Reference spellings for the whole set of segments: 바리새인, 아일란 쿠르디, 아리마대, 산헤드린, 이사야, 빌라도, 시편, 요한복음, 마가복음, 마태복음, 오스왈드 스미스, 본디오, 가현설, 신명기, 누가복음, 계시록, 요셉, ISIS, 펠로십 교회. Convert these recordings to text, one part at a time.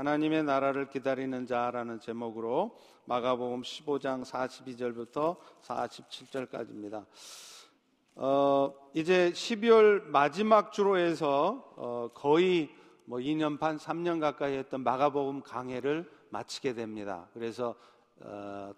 하나님의 나라를 기다리는 자라는 제목으로 마가복음 15장 42절부터 47절까지입니다. 이제 12월 마지막 주로 해서 거의 2년 반, 3년 가까이 했던 마가복음 강해를 마치게 됩니다. 그래서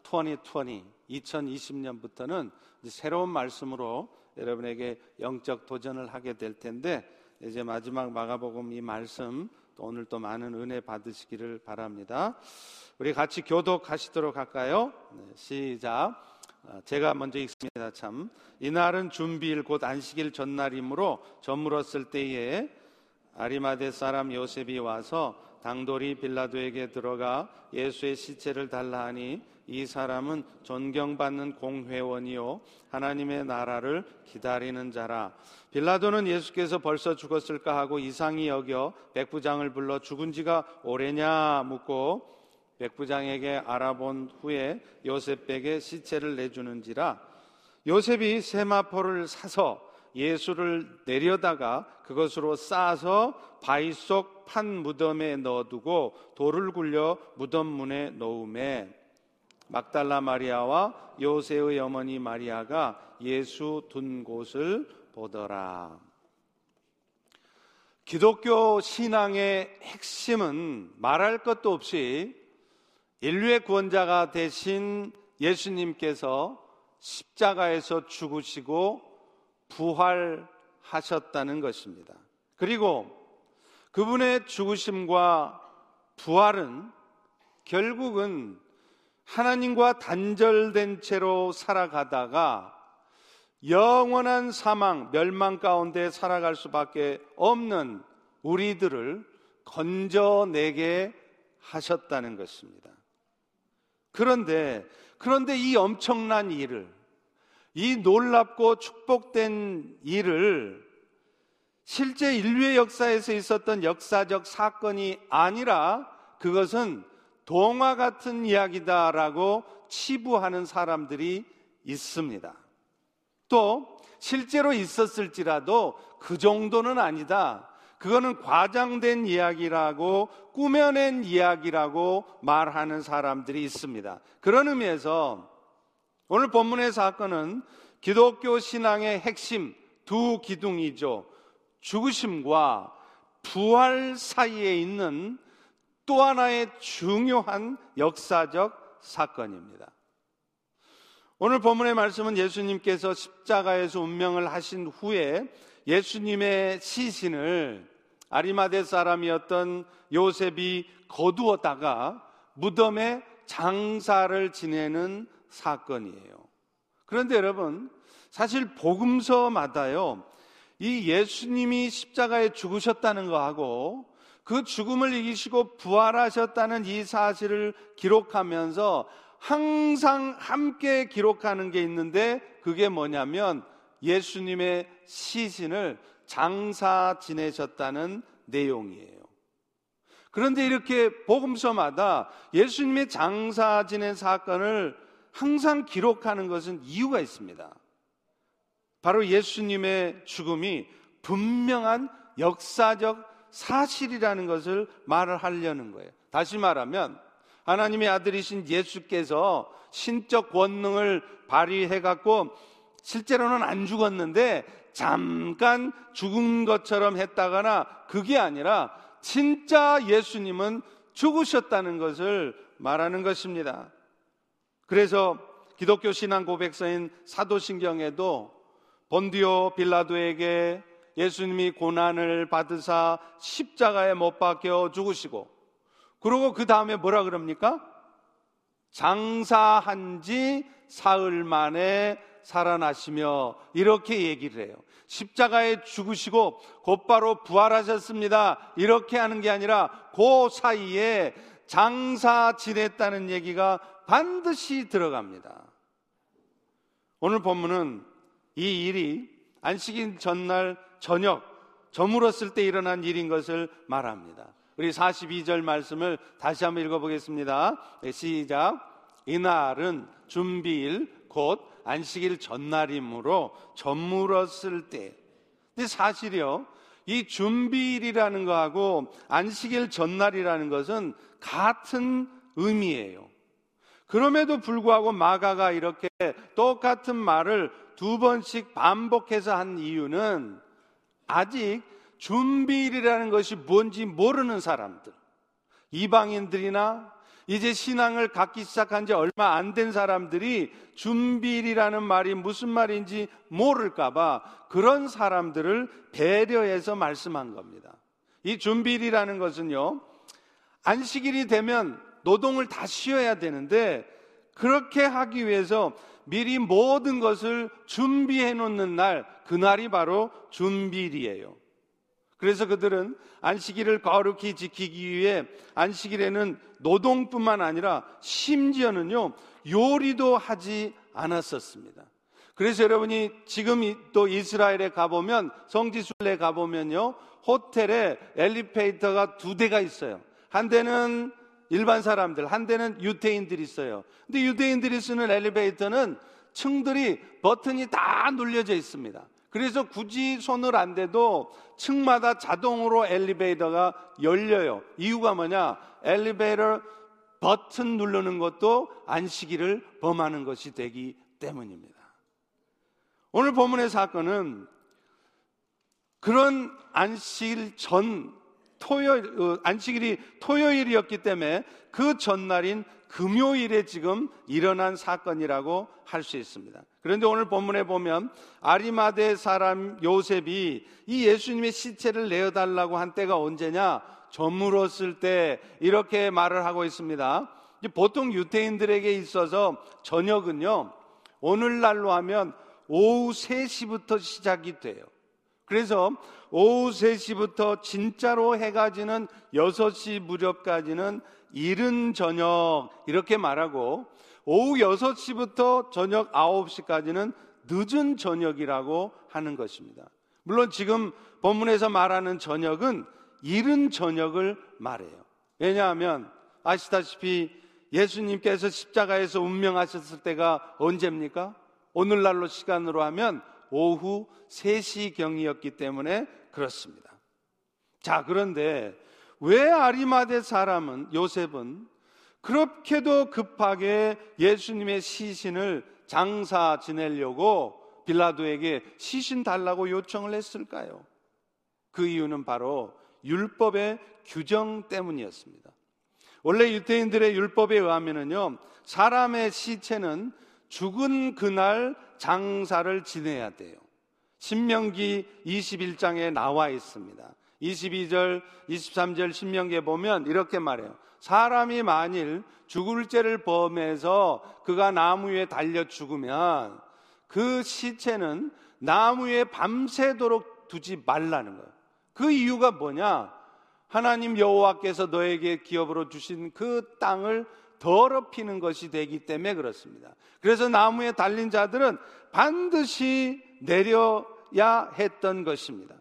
2020년부터는 이제 새로운 말씀으로 여러분에게 영적 도전을 하게 될 텐데, 이제 마지막 마가복음 이 말씀 오늘 또 많은 은혜 받으시기를 바랍니다. 우리 같이 교독하시도록 할까요? 네, 시작. 제가 먼저 읽습니다. 이날은 준비일 곧 안식일 전날이므로 저물었을 때에 아리마대 사람 요셉이 와서 당돌이 빌라도에게 들어가 예수의 시체를 달라 하니, 이 사람은 존경받는 공회원이요 하나님의 나라를 기다리는 자라. 빌라도는 예수께서 벌써 죽었을까 하고 이상히 여겨 백부장을 불러 죽은 지가 오래냐 묻고, 백부장에게 알아본 후에 요셉에게 시체를 내주는지라. 요셉이 세마포를 사서 예수를 내려다가 그것으로 싸서 바위 속 판 무덤에 넣어두고 돌을 굴려 무덤 문에 놓으매, 막달라 마리아와 요새의 어머니 마리아가 예수 둔 곳을 보더라. 기독교 신앙의 핵심은 말할 것도 없이 인류의 구원자가 되신 예수님께서 십자가에서 죽으시고 부활하셨다는 것입니다. 그리고 그분의 죽으심과 부활은 결국은 하나님과 단절된 채로 살아가다가 영원한 사망, 멸망 가운데 살아갈 수밖에 없는 우리들을 건져내게 하셨다는 것입니다. 그런데 이 엄청난 일을, 이 놀랍고 축복된 일을 실제 인류의 역사에서 있었던 역사적 사건이 아니라 그것은 동화 같은 이야기다라고 치부하는 사람들이 있습니다. 또 실제로 있었을지라도 그 정도는 아니다, 그거는 과장된 이야기라고, 꾸며낸 이야기라고 말하는 사람들이 있습니다. 그런 의미에서 오늘 본문의 사건은 기독교 신앙의 핵심 두 기둥이죠. 죽으심과 부활 사이에 있는 또 하나의 중요한 역사적 사건입니다. 오늘 본문의 말씀은 예수님께서 십자가에서 운명을 하신 후에 예수님의 시신을 아리마대 사람이었던 요셉이 거두었다가 무덤에 장사를 지내는 사건이에요. 그런데 여러분, 사실 복음서마다요, 이 예수님이 십자가에 죽으셨다는 거하고 그 죽음을 이기시고 부활하셨다는 이 사실을 기록하면서 항상 함께 기록하는 게 있는데, 그게 뭐냐면 예수님의 시신을 장사 지내셨다는 내용이에요. 그런데 이렇게 복음서마다 예수님의 장사 지낸 사건을 항상 기록하는 것은 이유가 있습니다. 바로 예수님의 죽음이 분명한 역사적 사실이라는 것을 말을 하려는 거예요. 다시 말하면 하나님의 아들이신 예수께서 신적 권능을 발휘해갖고 실제로는 안 죽었는데 잠깐 죽은 것처럼 했다거나, 그게 아니라 진짜 예수님은 죽으셨다는 것을 말하는 것입니다. 그래서 기독교 신앙 고백서인 사도신경에도 본디오 빌라도에게 예수님이 고난을 받으사 십자가에 못 박혀 죽으시고, 그러고 그 다음에 뭐라 그럽니까? 장사한 지 사흘 만에 살아나시며, 이렇게 얘기를 해요. 십자가에 죽으시고 곧바로 부활하셨습니다, 이렇게 하는 게 아니라 그 사이에 장사 지냈다는 얘기가 반드시 들어갑니다. 오늘 본문은 이 일이 안식일 전날 저녁 저물었을 때 일어난 일인 것을 말합니다. 우리 42절 말씀을 다시 한번 읽어보겠습니다. 네, 시작. 이날은 준비일 곧 안식일 전날이므로 저물었을 때. 근데 사실이요, 이 준비일이라는 거하고 안식일 전날이라는 것은 같은 의미예요. 그럼에도 불구하고 마가가 이렇게 똑같은 말을 두 번씩 반복해서 한 이유는 아직 준비일이라는 것이 뭔지 모르는 사람들, 이방인들이나 이제 신앙을 갖기 시작한 지 얼마 안 된 사람들이 준비일이라는 말이 무슨 말인지 모를까봐 그런 사람들을 배려해서 말씀한 겁니다. 이 준비일이라는 것은요, 안식일이 되면 노동을 다 쉬어야 되는데 그렇게 하기 위해서 미리 모든 것을 준비해 놓는 날, 그날이 바로 준비일이에요. 그래서 그들은 안식일을 거룩히 지키기 위해 안식일에는 노동뿐만 아니라 심지어는요, 요리도 하지 않았었습니다. 그래서 여러분이 지금 또 이스라엘에 가보면, 성지순례 가보면요, 호텔에 엘리베이터가 2대가 있어요. 한 대는 일반 사람들, 한 대는 유대인들이 있어요. 근데 유대인들이 쓰는 엘리베이터는 층들이 버튼이 다 눌려져 있습니다. 그래서 굳이 손을 안 대도 층마다 자동으로 엘리베이터가 열려요. 이유가 뭐냐? 엘리베이터 버튼 누르는 것도 안식일을 범하는 것이 되기 때문입니다. 오늘 본문의 사건은 그런 안식일 전 토요일, 안식일이 토요일이었기 때문에 그 전날인 금요일에 지금 일어난 사건이라고 할 수 있습니다. 그런데 오늘 본문에 보면 아리마대 사람 요셉이 이 예수님의 시체를 내어달라고 한 때가 언제냐? 저물었을 때, 이렇게 말을 하고 있습니다. 보통 유대인들에게 있어서 저녁은요, 오늘날로 하면 오후 3시부터 시작이 돼요. 그래서 오후 3시부터 진짜로 해가 지는 6시 무렵까지는 이른 저녁, 이렇게 말하고 오후 6시부터 저녁 9시까지는 늦은 저녁이라고 하는 것입니다. 물론 지금 본문에서 말하는 저녁은 이른 저녁을 말해요. 왜냐하면 아시다시피 예수님께서 십자가에서 운명하셨을 때가 언제입니까? 오늘날로 시간으로 하면 오후 3시경이었기 때문에 그렇습니다. 자, 그런데 왜 아리마대 사람은, 요셉은 그렇게도 급하게 예수님의 시신을 장사 지내려고 빌라도에게 시신 달라고 요청을 했을까요? 그 이유는 바로 율법의 규정 때문이었습니다. 원래 유대인들의 율법에 의하면은요, 사람의 시체는 죽은 그날 장사를 지내야 돼요. 신명기 21장에 나와 있습니다. 22절, 23절 신명기에 보면 이렇게 말해요. 사람이 만일 죽을 죄를 범해서 그가 나무 위에 달려 죽으면 그 시체는 나무 위에 밤새도록 두지 말라는 거예요. 그 이유가 뭐냐? 하나님 여호와께서 너에게 기업으로 주신 그 땅을 더럽히는 것이 되기 때문에 그렇습니다. 그래서 나무에 달린 자들은 반드시 내려야 했던 것입니다.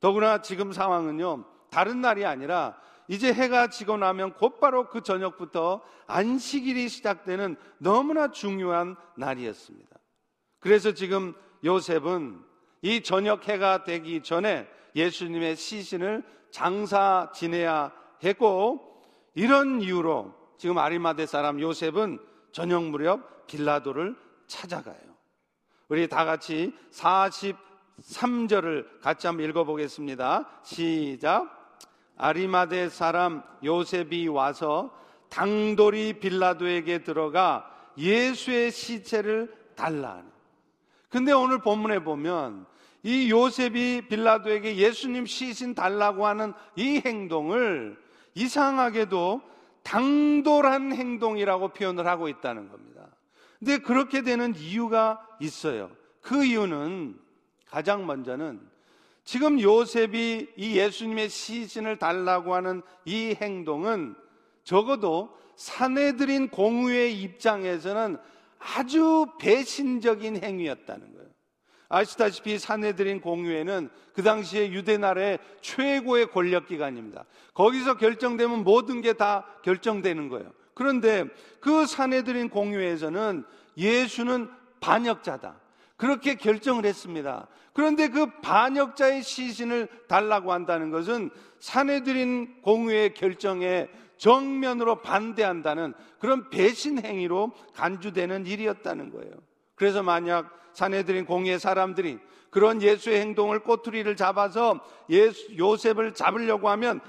더구나 지금 상황은요, 다른 날이 아니라 이제 해가 지고 나면 곧바로 그 저녁부터 안식일이 시작되는 너무나 중요한 날이었습니다. 그래서 지금 요셉은 이 저녁 해가 되기 전에 예수님의 시신을 장사 지내야 했고, 이런 이유로 지금 아리마대 사람 요셉은 저녁 무렵 빌라도를 찾아가요. 우리 다 같이 43절을 같이 한번 읽어보겠습니다. 시작. 아리마대 사람 요셉이 와서 당돌이 빌라도에게 들어가 예수의 시체를 달라 하는. 근데 오늘 본문에 보면 이 요셉이 빌라도에게 예수님 시신 달라고 하는 이 행동을 이상하게도 당돌한 행동이라고 표현을 하고 있다는 겁니다. 근데 그렇게 되는 이유가 있어요. 그 이유는 가장 먼저는 지금 요셉이 이 예수님의 시신을 달라고 하는 이 행동은 적어도 산헤드린 공의의 입장에서는 아주 배신적인 행위였다는 거예요. 아시다시피 산헤드린 공의회는 그 당시에 유대나라의 최고의 권력기관입니다. 거기서 결정되면 모든 게 다 결정되는 거예요. 그런데 그 산헤드린 공의회에서는 예수는 반역자다, 그렇게 결정을 했습니다. 그런데 그 반역자의 시신을 달라고 한다는 것은 산헤드린 공회의 결정에 정면으로 반대한다는 그런 배신 행위로 간주되는 일이었다는 거예요. 그래서 만약 산헤드린 공회의 사람들이 그런 예수의 행동을 꼬투리를 잡아서 요셉을 잡으려고 하면,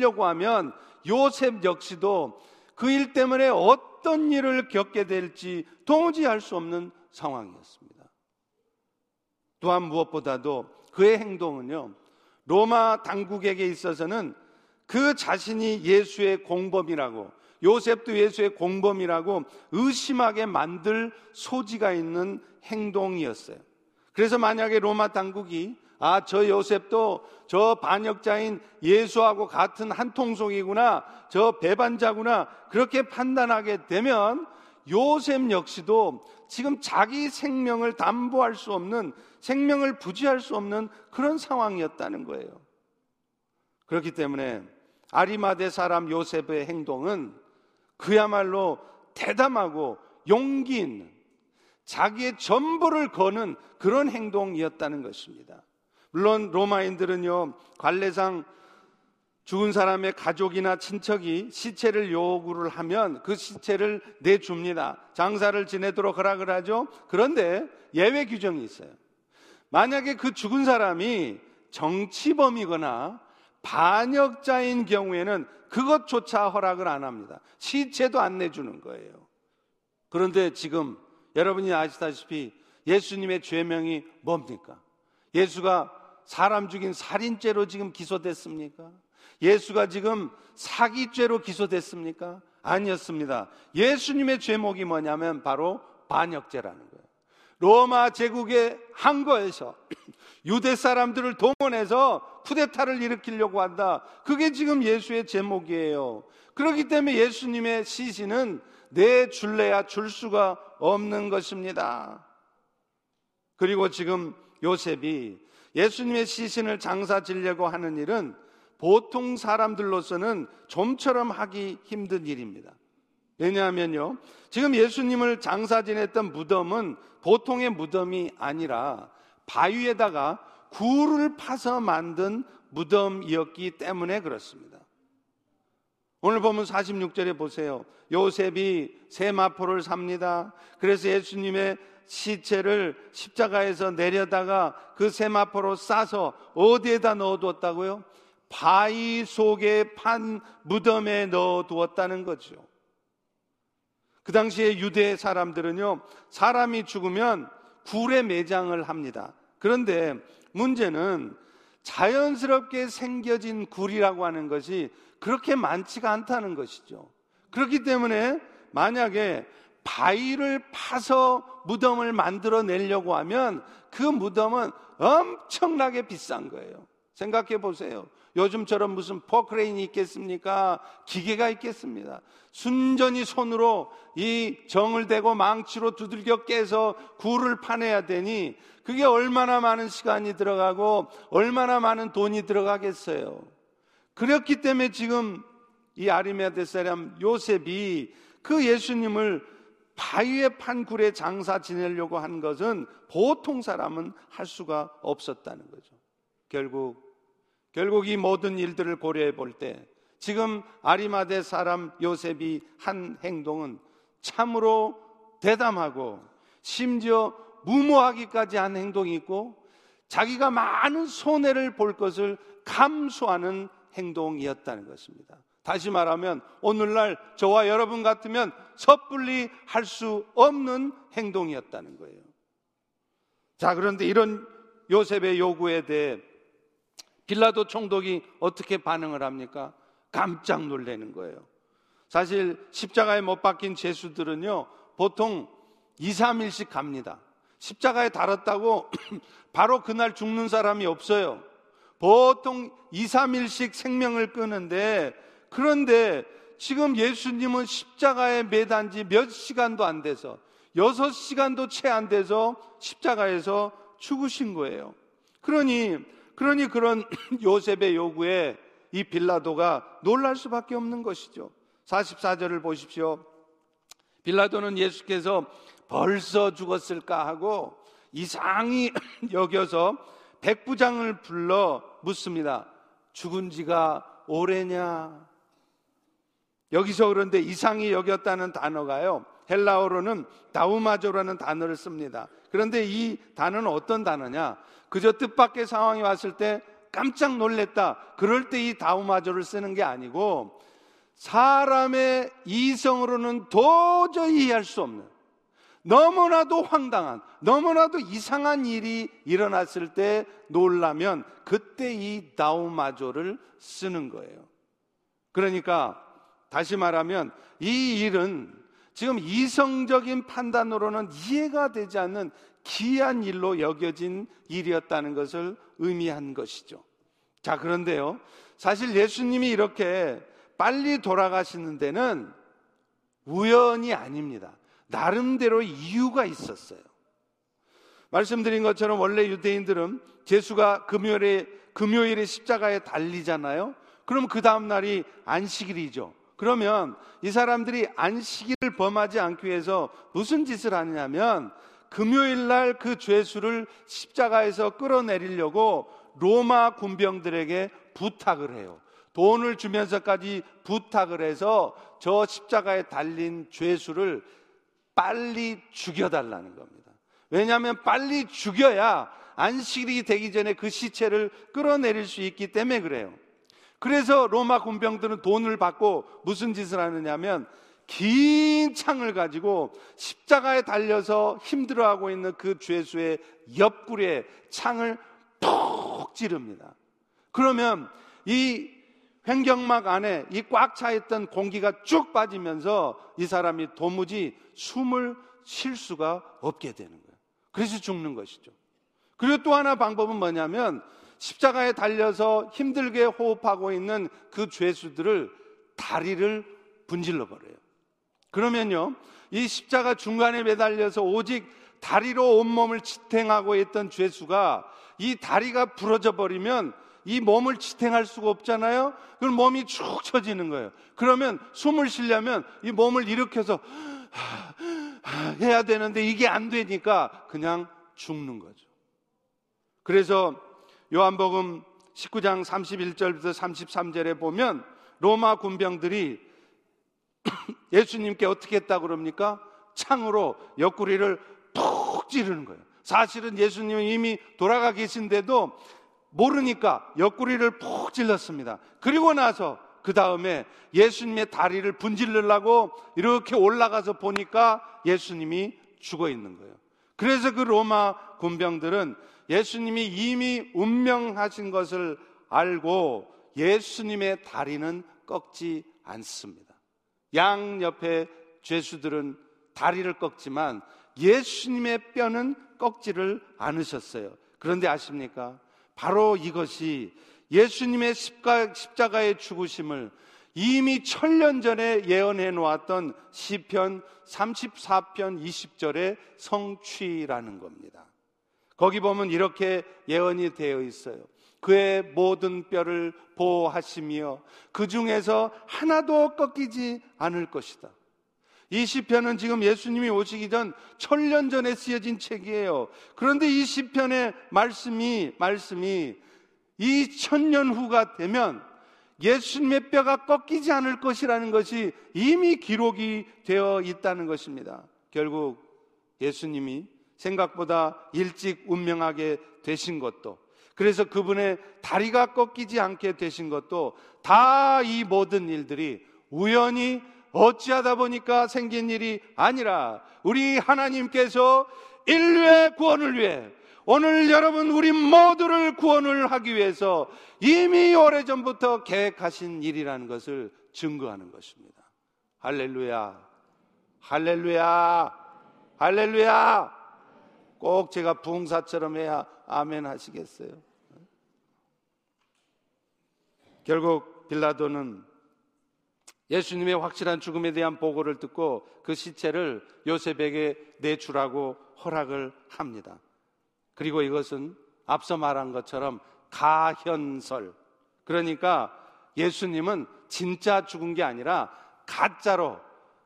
내치려고 하면 요셉 역시도 그 일 때문에 어떤 일을 겪게 될지 도무지 알 수 없는 상황이었습니다. 또한 무엇보다도 그의 행동은요, 로마 당국에게 있어서는 그 자신이 예수의 공범이라고, 요셉도 예수의 공범이라고 의심하게 만들 소지가 있는 행동이었어요. 그래서 만약에 로마 당국이 저 요셉도 저 반역자인 예수하고 같은 한 통속이구나, 저 배반자구나, 그렇게 판단하게 되면 요셉 역시도 지금 자기 생명을 담보할 수 없는, 생명을 부지할 수 없는 그런 상황이었다는 거예요. 그렇기 때문에 아리마대 사람 요셉의 행동은 그야말로 대담하고 용기 있는, 자기의 전부를 거는 그런 행동이었다는 것입니다. 물론 로마인들은요, 관례상 죽은 사람의 가족이나 친척이 시체를 요구를 하면 그 시체를 내줍니다. 장사를 지내도록 허락을 하죠. 그런데 예외 규정이 있어요. 만약에 그 죽은 사람이 정치범이거나 반역자인 경우에는 그것조차 허락을 안 합니다. 시체도 안 내주는 거예요. 그런데 지금 여러분이 아시다시피 예수님의 죄명이 뭡니까? 예수가 사람 죽인 살인죄로 지금 기소됐습니까? 예수가 지금 사기죄로 기소됐습니까? 아니었습니다. 예수님의 죄목이 뭐냐면 바로 반역죄라는 거예요. 로마 제국의 항거에서 유대 사람들을 동원해서 쿠데타를 일으키려고 한다. 그게 지금 예수의 제목이에요. 그렇기 때문에 예수님의 시신은 내줄래야 줄 수가 없는 것입니다. 그리고 지금 요셉이 예수님의 시신을 장사지려고 하는 일은 보통 사람들로서는 좀처럼 하기 힘든 일입니다. 왜냐하면요, 지금 예수님을 장사 지냈던 무덤은 보통의 무덤이 아니라 바위에다가 굴을 파서 만든 무덤이었기 때문에 그렇습니다. 오늘 보면 46절에 보세요. 요셉이 새 마포를 삽니다. 그래서 예수님의 시체를 십자가에서 내려다가 그 새 마포로 싸서 어디에다 넣어두었다고요? 바위 속에 판 무덤에 넣어두었다는 거죠. 그 당시에 유대 사람들은요, 사람이 죽으면 굴에 매장을 합니다. 그런데 문제는 자연스럽게 생겨진 굴이라고 하는 것이 그렇게 많지가 않다는 것이죠. 그렇기 때문에 만약에 바위를 파서 무덤을 만들어 내려고 하면 그 무덤은 엄청나게 비싼 거예요. 생각해 보세요. 요즘처럼 무슨 포크레인이 있겠습니까? 기계가 있겠습니다. 순전히 손으로 이 정을 대고 망치로 두들겨 깨서 굴을 파내야 되니 그게 얼마나 많은 시간이 들어가고 얼마나 많은 돈이 들어가겠어요. 그렇기 때문에 지금 이 아리마대 사람 요셉이 그 예수님을 바위에 판 굴에 장사 지내려고 한 것은 보통 사람은 할 수가 없었다는 거죠. 결국 이 모든 일들을 고려해 볼 때 지금 아리마대 사람 요셉이 한 행동은 참으로 대담하고 심지어 무모하기까지 한 행동이 있고, 자기가 많은 손해를 볼 것을 감수하는 행동이었다는 것입니다. 다시 말하면 오늘날 저와 여러분 같으면 섣불리 할 수 없는 행동이었다는 거예요. 자, 그런데 이런 요셉의 요구에 대해 빌라도 총독이 어떻게 반응을 합니까? 깜짝 놀라는 거예요. 사실 십자가에 못 박힌 죄수들은요, 보통 2, 3일씩 갑니다. 십자가에 달았다고 바로 그날 죽는 사람이 없어요. 보통 2, 3일씩 생명을 끄는데, 그런데 지금 예수님은 십자가에 매단 지 몇 시간도 안 돼서, 6시간도 채 안 돼서 십자가에서 죽으신 거예요. 그러니 그런 요셉의 요구에 이 빌라도가 놀랄 수밖에 없는 것이죠. 44절을 보십시오. 빌라도는 예수께서 벌써 죽었을까 하고 이상히 여겨서 백부장을 불러 묻습니다. 죽은 지가 오래냐? 여기서 그런데 이상히 여겼다는 단어가요, 헬라어로는 다우마조라는 단어를 씁니다. 그런데 이 단어는 어떤 단어냐? 그저 뜻밖의 상황이 왔을 때 깜짝 놀랬다, 그럴 때 이 다우마조를 쓰는 게 아니고 사람의 이성으로는 도저히 이해할 수 없는, 너무나도 황당한, 너무나도 이상한 일이 일어났을 때 놀라면 그때 이 다우마조를 쓰는 거예요. 그러니까 다시 말하면 이 일은 지금 이성적인 판단으로는 이해가 되지 않는 기이한 일로 여겨진 일이었다는 것을 의미한 것이죠. 자, 그런데요, 사실 예수님이 이렇게 빨리 돌아가시는 데는 우연이 아닙니다. 나름대로 이유가 있었어요. 말씀드린 것처럼 원래 유대인들은 제수가 금요일에 십자가에 달리잖아요. 그럼 그 다음 날이 안식일이죠. 그러면 이 사람들이 안식일을 범하지 않기 위해서 무슨 짓을 하느냐면 금요일 날 그 죄수를 십자가에서 끌어내리려고 로마 군병들에게 부탁을 해요. 돈을 주면서까지 부탁을 해서 저 십자가에 달린 죄수를 빨리 죽여달라는 겁니다. 왜냐하면 빨리 죽여야 안식일이 되기 전에 그 시체를 끌어내릴 수 있기 때문에 그래요. 그래서 로마 군병들은 돈을 받고 무슨 짓을 하느냐면 긴 창을 가지고 십자가에 달려서 힘들어하고 있는 그 죄수의 옆구리에 창을 푹 찌릅니다. 그러면 이 횡격막 안에 이 꽉 차있던 공기가 쭉 빠지면서 이 사람이 도무지 숨을 쉴 수가 없게 되는 거예요. 그래서 죽는 것이죠. 그리고 또 하나 방법은 뭐냐면 십자가에 달려서 힘들게 호흡하고 있는 그 죄수들을 다리를 분질러 버려요. 그러면요, 이 십자가 중간에 매달려서 오직 다리로 온몸을 지탱하고 있던 죄수가 이 다리가 부러져 버리면 이 몸을 지탱할 수가 없잖아요. 그럼 몸이 축 처지는 거예요. 그러면 숨을 쉬려면 이 몸을 일으켜서 해야 되는데 이게 안 되니까 그냥 죽는 거죠. 그래서 요한복음 19장 31절부터 33절에 보면 로마 군병들이 예수님께 어떻게 했다고 그럽니까? 창으로 옆구리를 푹 찌르는 거예요. 사실은 예수님은 이미 돌아가 계신데도 모르니까 옆구리를 푹 찔렀습니다. 그리고 나서 그 다음에 예수님의 다리를 분질르려고 이렇게 올라가서 보니까 예수님이 죽어 있는 거예요. 그래서 그 로마 군병들은 예수님이 이미 운명하신 것을 알고 예수님의 다리는 꺾지 않습니다. 양 옆에 죄수들은 다리를 꺾지만 예수님의 뼈는 꺾지를 않으셨어요. 그런데 아십니까? 바로 이것이 예수님의 십자가의 죽으심을 이미 천년 전에 예언해 놓았던 시편 34편 20절의 성취라는 겁니다. 거기 보면 이렇게 예언이 되어 있어요. 그의 모든 뼈를 보호하시며 그 중에서 하나도 꺾이지 않을 것이다. 이 시편은 지금 예수님이 오시기 전 천년 전에 쓰여진 책이에요. 그런데 이 시편의 말씀이 이 천년 후가 되면 예수님의 뼈가 꺾이지 않을 것이라는 것이 이미 기록이 되어 있다는 것입니다. 결국 예수님이 생각보다 일찍 운명하게 되신 것도, 그래서 그분의 다리가 꺾이지 않게 되신 것도 다 이 모든 일들이 우연히 어찌하다 보니까 생긴 일이 아니라 우리 하나님께서 인류의 구원을 위해, 오늘 여러분 우리 모두를 구원을 하기 위해서 이미 오래전부터 계획하신 일이라는 것을 증거하는 것입니다. 할렐루야, 할렐루야, 할렐루야. 꼭 제가 부흥사처럼 해야 아멘 하시겠어요? 결국 빌라도는 예수님의 확실한 죽음에 대한 보고를 듣고 그 시체를 요셉에게 내주라고 허락을 합니다. 그리고 이것은 앞서 말한 것처럼 가현설, 그러니까 예수님은 진짜 죽은 게 아니라 가짜로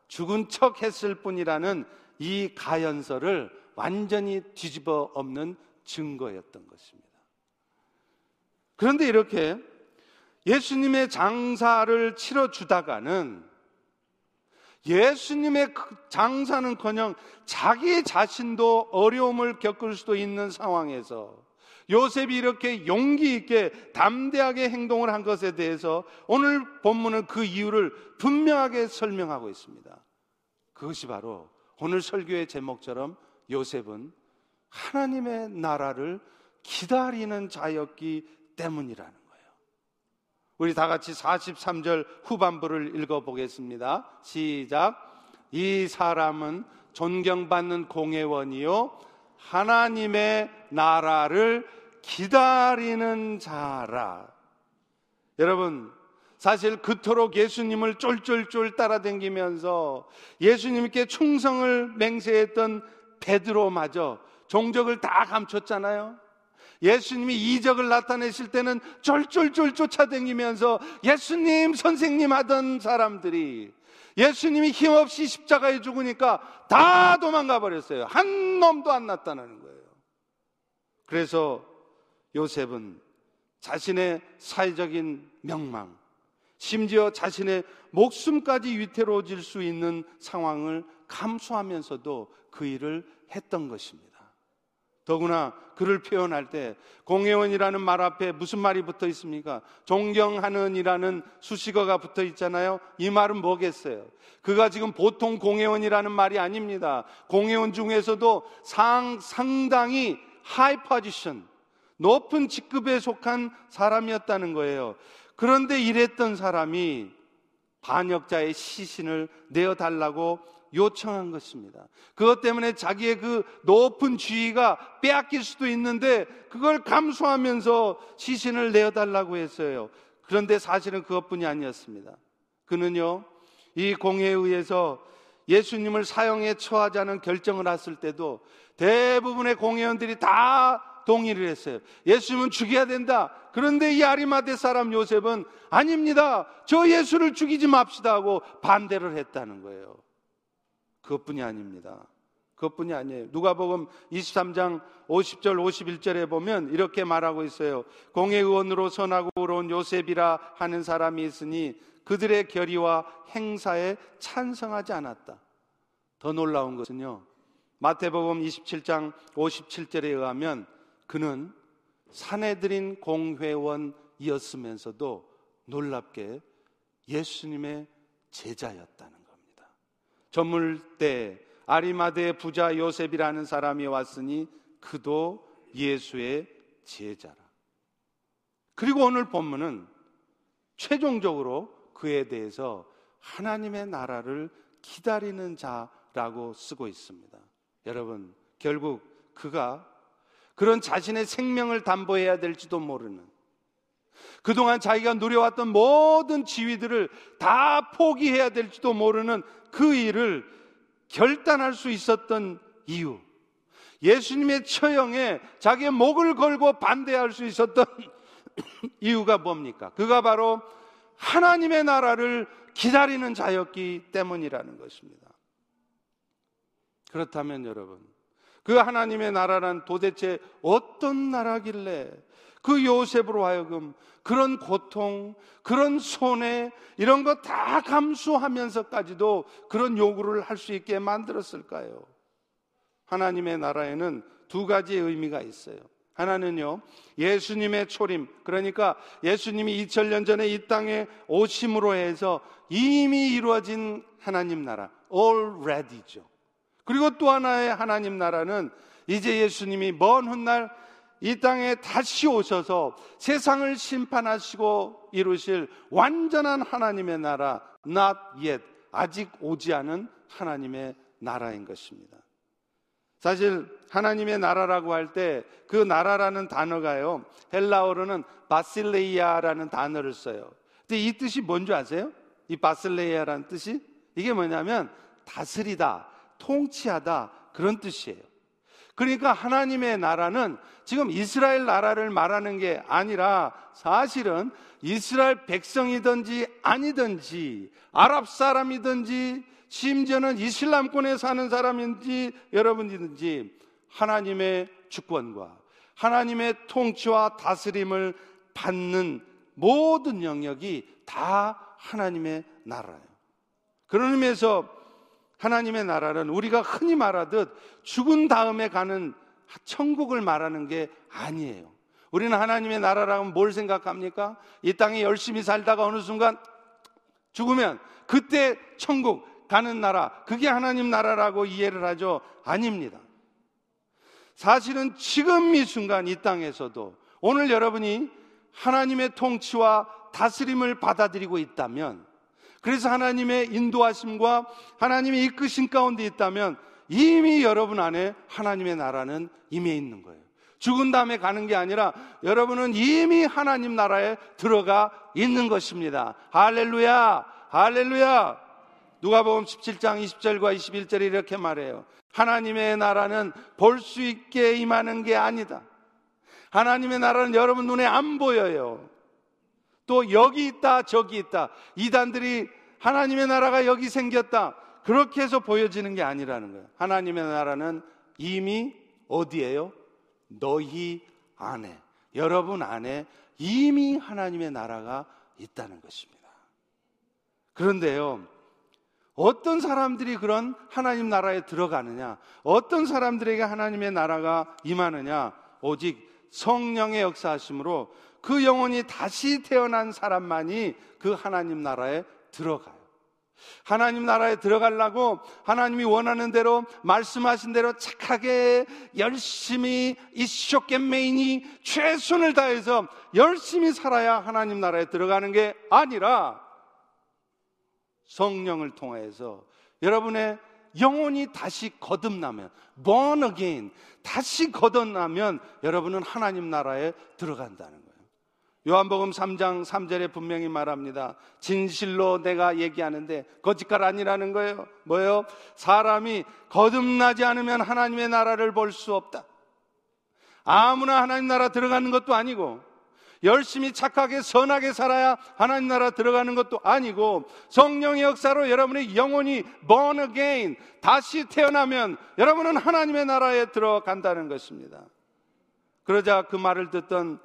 죽은 척 했을 뿐이라는 이 가현설을 완전히 뒤집어 엎는 증거였던 것입니다. 그런데 이렇게 예수님의 장사를 치러주다가는 예수님의 장사는커녕 자기 자신도 어려움을 겪을 수도 있는 상황에서 요셉이 이렇게 용기 있게 담대하게 행동을 한 것에 대해서 오늘 본문은 그 이유를 분명하게 설명하고 있습니다. 그것이 바로 오늘 설교의 제목처럼 요셉은 하나님의 나라를 기다리는 자였기 때문이라는 거예요. 우리 다 같이 43절 후반부를 읽어보겠습니다. 시작. 이 사람은 존경받는 공회원이요 하나님의 나라를 기다리는 자라. 여러분, 사실 그토록 예수님을 쫄쫄쫄 따라다니면서 예수님께 충성을 맹세했던 베드로마저 종적을 다 감췄잖아요. 예수님이 이적을 나타내실 때는 쫄쫄쫄 쫓아다니면서 예수님 선생님 하던 사람들이 예수님이 힘없이 십자가에 죽으니까 다 도망가 버렸어요. 한 놈도 안 나타나는 거예요. 그래서 요셉은 자신의 사회적인 명망, 심지어 자신의 목숨까지 위태로워질 수 있는 상황을 감수하면서도 그 일을 했던 것입니다. 더구나 그를 표현할 때 공회원이라는 말 앞에 무슨 말이 붙어 있습니까? 존경하는이라는 수식어가 붙어 있잖아요. 이 말은 뭐겠어요? 그가 지금 보통 공회원이라는 말이 아닙니다. 공회원 중에서도 상당히 하이 포지션, 높은 직급에 속한 사람이었다는 거예요. 그런데 이랬던 사람이 반역자의 시신을 내어달라고 요청한 것입니다. 그것 때문에 자기의 그 높은 지위가 빼앗길 수도 있는데 그걸 감수하면서 시신을 내어달라고 했어요. 그런데 사실은 그것뿐이 아니었습니다. 그는요, 이 공회에 의해서 예수님을 사형에 처하자는 결정을 했을 때도 대부분의 공회원들이 다 동의를 했어요. 예수님은 죽여야 된다. 그런데 이 아리마대 사람 요셉은 아닙니다, 저 예수를 죽이지 맙시다 하고 반대를 했다는 거예요. 그것뿐이 아닙니다. 그것뿐이 아니에요. 누가복음 23장 50절 51절에 보면 이렇게 말하고 있어요. 공회의원으로 선하고 의로운 요셉이라 하는 사람이 있으니 그들의 결의와 행사에 찬성하지 않았다. 더 놀라운 것은요, 마태복음 27장 57절에 의하면 그는 산헤드린 공회원이었으면서도 놀랍게 예수님의 제자였다는 겁니다. 저물 때 아리마대 부자 요셉이라는 사람이 왔으니 그도 예수의 제자라. 그리고 오늘 본문은 최종적으로 그에 대해서 하나님의 나라를 기다리는 자라고 쓰고 있습니다. 여러분, 결국 그가 그런 자신의 생명을 담보해야 될지도 모르는, 그동안 자기가 누려왔던 모든 지위들을 다 포기해야 될지도 모르는 그 일을 결단할 수 있었던 이유, 예수님의 처형에 자기의 목을 걸고 반대할 수 있었던 이유가 뭡니까? 그가 바로 하나님의 나라를 기다리는 자였기 때문이라는 것입니다. 그렇다면 여러분, 그 하나님의 나라란 도대체 어떤 나라길래 그 요셉으로 하여금 그런 고통, 그런 손해, 이런 거 다 감수하면서까지도 그런 요구를 할 수 있게 만들었을까요? 하나님의 나라에는 두 가지의 의미가 있어요. 하나는요, 예수님의 초림, 그러니까 예수님이 2000년 전에 이 땅에 오심으로 해서 이미 이루어진 하나님 나라, already죠. 그리고 또 하나의 하나님 나라는 이제 예수님이 먼 훗날 이 땅에 다시 오셔서 세상을 심판하시고 이루실 완전한 하나님의 나라, not yet, 아직 오지 않은 하나님의 나라인 것입니다. 사실 하나님의 나라라고 할 때 그 나라라는 단어가요, 헬라어로는 바실레이아라는 단어를 써요. 근데 이 뜻이 뭔지 아세요? 이 바실레이아라는 뜻이 이게 뭐냐면 다스리다, 통치하다, 그런 뜻이에요. 그러니까 하나님의 나라는 지금 이스라엘 나라를 말하는 게 아니라 사실은 이스라엘 백성이든지 아니든지 아랍 사람이든지 심지어는 이슬람권에 사는 사람인지 여러분이든지 하나님의 주권과 하나님의 통치와 다스림을 받는 모든 영역이 다 하나님의 나라예요. 그런 의미에서 하나님의 나라는 우리가 흔히 말하듯 죽은 다음에 가는 천국을 말하는 게 아니에요. 우리는 하나님의 나라라면 뭘 생각합니까? 이 땅에 열심히 살다가 어느 순간 죽으면 그때 천국 가는 나라, 그게 하나님 나라라고 이해를 하죠. 아닙니다. 사실은 지금 이 순간 이 땅에서도 오늘 여러분이 하나님의 통치와 다스림을 받아들이고 있다면, 그래서 하나님의 인도하심과 하나님의 이끄심 가운데 있다면 이미 여러분 안에 하나님의 나라는 임해 있는 거예요. 죽은 다음에 가는 게 아니라 여러분은 이미 하나님 나라에 들어가 있는 것입니다. 할렐루야! 할렐루야! 누가복음 17장 20절과 21절에 이렇게 말해요. 하나님의 나라는 볼 수 있게 임하는 게 아니다. 하나님의 나라는 여러분 눈에 안 보여요. 또 여기 있다 저기 있다, 이단들이 하나님의 나라가 여기 생겼다 그렇게 해서 보여지는 게 아니라는 거예요. 하나님의 나라는 이미 어디예요? 너희 안에, 여러분 안에 이미 하나님의 나라가 있다는 것입니다. 그런데요, 어떤 사람들이 그런 하나님 나라에 들어가느냐, 어떤 사람들에게 하나님의 나라가 임하느냐, 오직 성령의 역사하심으로 그 영혼이 다시 태어난 사람만이 그 하나님 나라에 들어가요. 하나님 나라에 들어가려고 하나님이 원하는 대로 말씀하신 대로 착하게 열심히 이쇼겐메인이 최선을 다해서 열심히 살아야 하나님 나라에 들어가는 게 아니라, 성령을 통해서 여러분의 영혼이 다시 거듭나면, born again, 다시 거듭나면 여러분은 하나님 나라에 들어간다는 거예요. 요한복음 3장 3절에 분명히 말합니다. 진실로 내가 얘기하는데 거짓말 아니라는 거예요. 뭐예요? 사람이 거듭나지 않으면 하나님의 나라를 볼 수 없다. 아무나 하나님 나라 들어가는 것도 아니고, 열심히 착하게 선하게 살아야 하나님 나라 들어가는 것도 아니고, 성령의 역사로 여러분의 영혼이 born again, 다시 태어나면 여러분은 하나님의 나라에 들어간다는 것입니다. 그러자 그 말을 듣던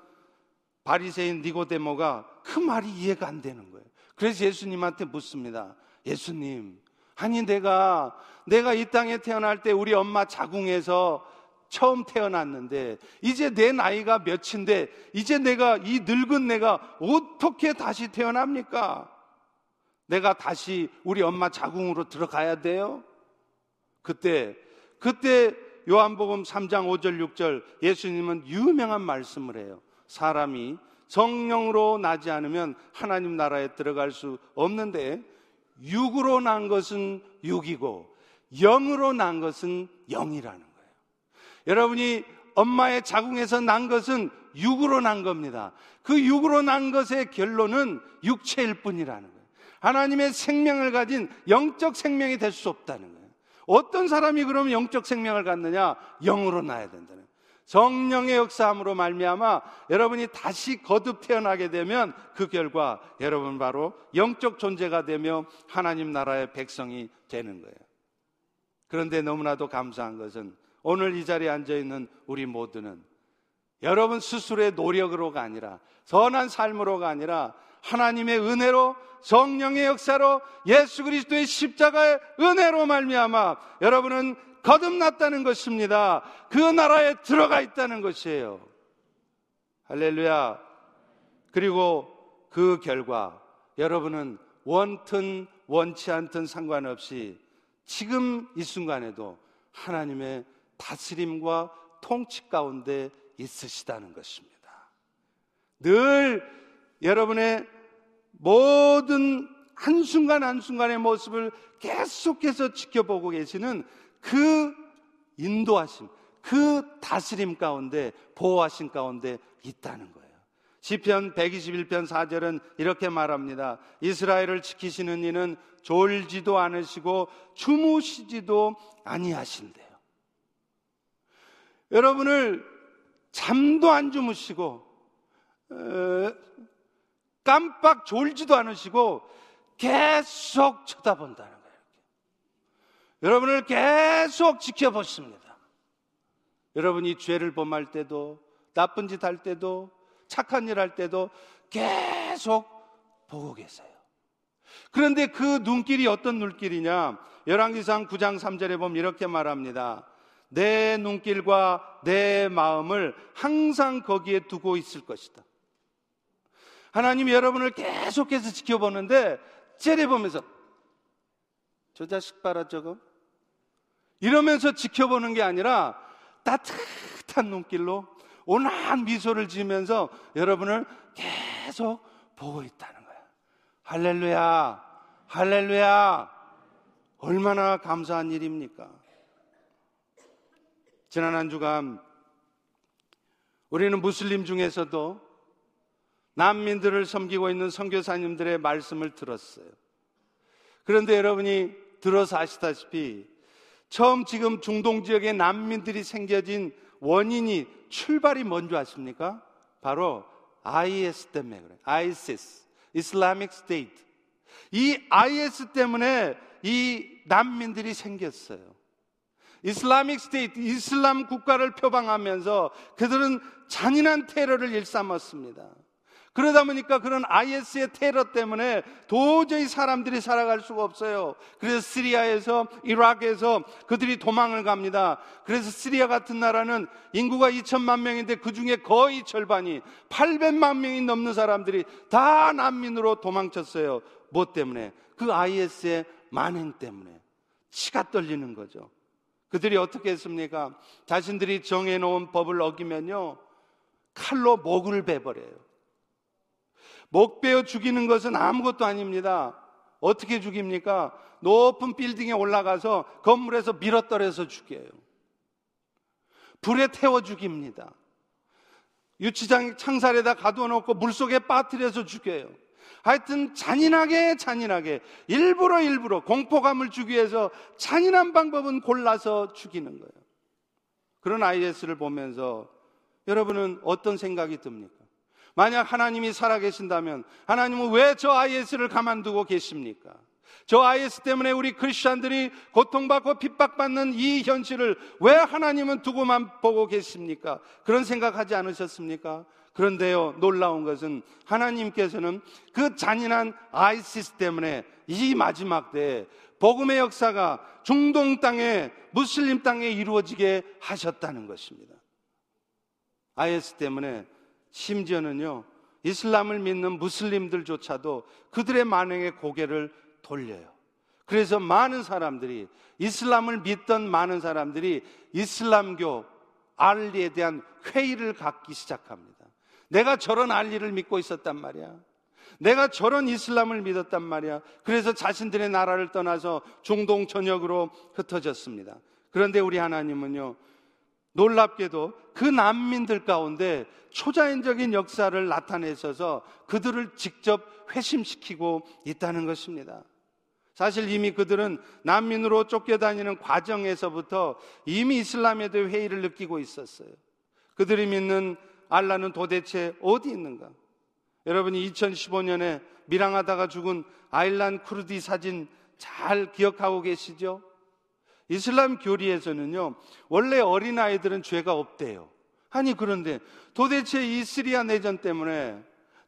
바리새인 니고데모가 그 말이 이해가 안 되는 거예요. 그래서 예수님한테 묻습니다. 예수님, 아니 내가 이 땅에 태어날 때 우리 엄마 자궁에서 처음 태어났는데 이제 내 나이가 몇인데 이제 내가 이 늙은 내가 어떻게 다시 태어납니까? 내가 다시 우리 엄마 자궁으로 들어가야 돼요? 그때 요한복음 3장 5절 6절 예수님은 유명한 말씀을 해요. 사람이 성령으로 나지 않으면 하나님 나라에 들어갈 수 없는데 육으로 난 것은 육이고 영으로 난 것은 영이라는. 여러분이 엄마의 자궁에서 난 것은 육으로 난 겁니다. 그 육으로 난 것의 결론은 육체일 뿐이라는 거예요. 하나님의 생명을 가진 영적 생명이 될 수 없다는 거예요. 어떤 사람이 그러면 영적 생명을 갖느냐? 영으로 나야 된다는 거예요. 성령의 역사함으로 말미암아 여러분이 다시 거듭 태어나게 되면 그 결과 여러분 바로 영적 존재가 되며 하나님 나라의 백성이 되는 거예요. 그런데 너무나도 감사한 것은 오늘 이 자리에 앉아있는 우리 모두는 여러분 스스로의 노력으로가 아니라, 선한 삶으로가 아니라 하나님의 은혜로, 성령의 역사로, 예수 그리스도의 십자가의 은혜로 말미암아 여러분은 거듭났다는 것입니다. 그 나라에 들어가 있다는 것이에요. 할렐루야. 그리고 그 결과 여러분은 원튼 원치 않든 상관없이 지금 이 순간에도 하나님의 다스림과 통치 가운데 있으시다는 것입니다. 늘 여러분의 모든 한순간 한순간의 모습을 계속해서 지켜보고 계시는 그 인도하심, 그 다스림 가운데, 보호하심 가운데 있다는 거예요. 시편 121편 4절은 이렇게 말합니다. 이스라엘을 지키시는 이는 졸지도 않으시고 주무시지도 아니하신대요. 여러분을 잠도 안 주무시고 깜빡 졸지도 않으시고 계속 쳐다본다는 거예요. 여러분을 계속 지켜보십니다. 여러분이 죄를 범할 때도, 나쁜 짓 할 때도, 착한 일 할 때도 계속 보고 계세요. 그런데 그 눈길이 어떤 눈길이냐? 열왕기상 9장 3절에 보면 이렇게 말합니다. 내 눈길과 내 마음을 항상 거기에 두고 있을 것이다. 하나님이 여러분을 계속해서 지켜보는데 째려보면서 저 자식 봐라 저거 이러면서 지켜보는 게 아니라 따뜻한 눈길로 온화한 미소를 지으면서 여러분을 계속 보고 있다는 거야. 할렐루야, 할렐루야. 얼마나 감사한 일입니까? 지난 한 주간 우리는 무슬림 중에서도 난민들을 섬기고 있는 선교사님들의 말씀을 들었어요. 그런데 여러분이 들어서 아시다시피 처음 지금 중동 지역에 난민들이 생겨진 원인이 출발이 뭔지 아십니까? 바로 IS 때문에 그래요. ISIS, Islamic State. 이 IS 때문에 이 난민들이 생겼어요. 이슬라믹 스테이트, 이슬람 국가를 표방하면서 그들은 잔인한 테러를 일삼았습니다. 그러다 보니까 그런 IS의 테러 때문에 도저히 사람들이 살아갈 수가 없어요. 그래서 시리아에서, 이라크에서 그들이 도망을 갑니다. 그래서 시리아 같은 나라는 인구가 2천만 명인데 그 중에 거의 절반이 800만 명이 넘는 사람들이 다 난민으로 도망쳤어요. 뭐 때문에? 그 IS의 만행 때문에. 치가 떨리는 거죠. 그들이 어떻게 했습니까? 자신들이 정해놓은 법을 어기면요, 칼로 목을 베버려요. 목 베어 죽이는 것은 아무것도 아닙니다. 어떻게 죽입니까? 높은 빌딩에 올라가서 건물에서 밀어떨어서 죽여요. 불에 태워 죽입니다. 유치장 창살에다 가둬놓고 물속에 빠뜨려서 죽여요. 하여튼 잔인하게 일부러 공포감을 주기 위해서 잔인한 방법은 골라서 죽이는 거예요. 그런 IS를 보면서 여러분은 어떤 생각이 듭니까? 만약 하나님이 살아계신다면 하나님은 왜 저 IS를 가만두고 계십니까? 저 IS 때문에 우리 크리스천들이 고통받고 핍박받는 이 현실을 왜 하나님은 두고만 보고 계십니까? 그런 생각하지 않으셨습니까? 그런데요, 놀라운 것은 하나님께서는 그 잔인한 ISIS 때문에 이 마지막 때에 복음의 역사가 중동 땅에, 무슬림 땅에 이루어지게 하셨다는 것입니다. IS 때문에 심지어는요, 이슬람을 믿는 무슬림들조차도 그들의 만행에 고개를 돌려요. 그래서 많은 사람들이, 이슬람을 믿던 많은 사람들이 이슬람교 알리에 대한 회의를 갖기 시작합니다. 내가 저런 알리를 믿고 있었단 말이야. 내가 저런 이슬람을 믿었단 말이야. 그래서 자신들의 나라를 떠나서 중동 전역으로 흩어졌습니다. 그런데 우리 하나님은요, 놀랍게도 그 난민들 가운데 초자연적인 역사를 나타내셔서 그들을 직접 회심시키고 있다는 것입니다. 사실 이미 그들은 난민으로 쫓겨다니는 과정에서부터 이미 이슬람에 대해 회의를 느끼고 있었어요. 그들이 믿는 알라는 도대체 어디 있는가? 여러분이 2015년에 밀항하다가 죽은 아일란 쿠르디 사진 잘 기억하고 계시죠? 이슬람 교리에서는요, 원래 어린아이들은 죄가 없대요. 아니, 그런데 도대체 이 시리아 내전 때문에,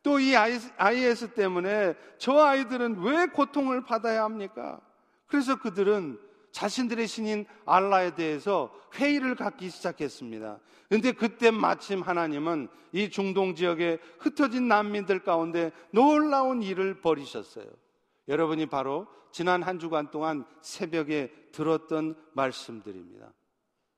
또 이 IS 때문에 저 아이들은 왜 고통을 받아야 합니까? 그래서 그들은 자신들의 신인 알라에 대해서 회의를 갖기 시작했습니다. 그런데 그때 마침 하나님은 이 중동 지역에 흩어진 난민들 가운데 놀라운 일을 벌이셨어요. 여러분이 바로 지난 한 주간 동안 새벽에 들었던 말씀들입니다.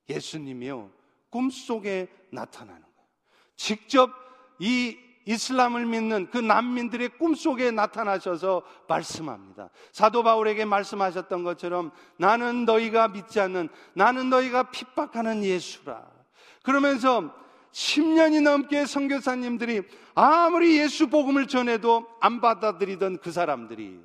예수님이요, 꿈속에 나타나는 거예요. 직접 이 이슬람을 믿는 그 난민들의 꿈속에 나타나셔서 말씀합니다. 사도 바울에게 말씀하셨던 것처럼 나는 너희가 믿지 않는, 나는 너희가 핍박하는 예수라. 그러면서 10년이 넘게 선교사님들이 아무리 예수 복음을 전해도 안 받아들이던 그 사람들이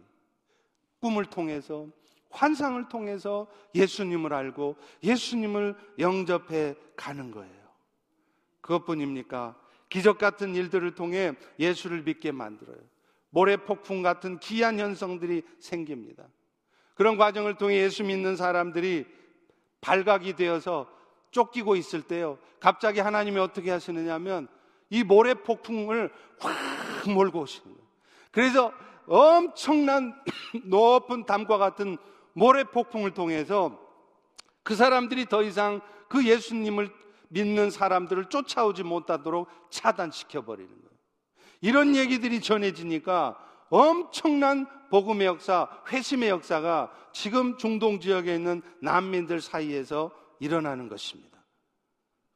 꿈을 통해서, 환상을 통해서 예수님을 알고 예수님을 영접해 가는 거예요. 그것뿐입니까? 기적 같은 일들을 통해 예수를 믿게 만들어요. 모래폭풍 같은 기이한 현상들이 생깁니다. 그런 과정을 통해 예수 믿는 사람들이 발각이 되어서 쫓기고 있을 때요, 갑자기 하나님이 어떻게 하시느냐 하면 이 모래폭풍을 확 몰고 오시는 거예요. 그래서 엄청난 높은 담과 같은 모래폭풍을 통해서 그 사람들이 더 이상 그 예수님을 믿는 사람들을 쫓아오지 못하도록 차단시켜버리는 거예요. 이런 얘기들이 전해지니까 엄청난 복음의 역사, 회심의 역사가 지금 중동 지역에 있는 난민들 사이에서 일어나는 것입니다.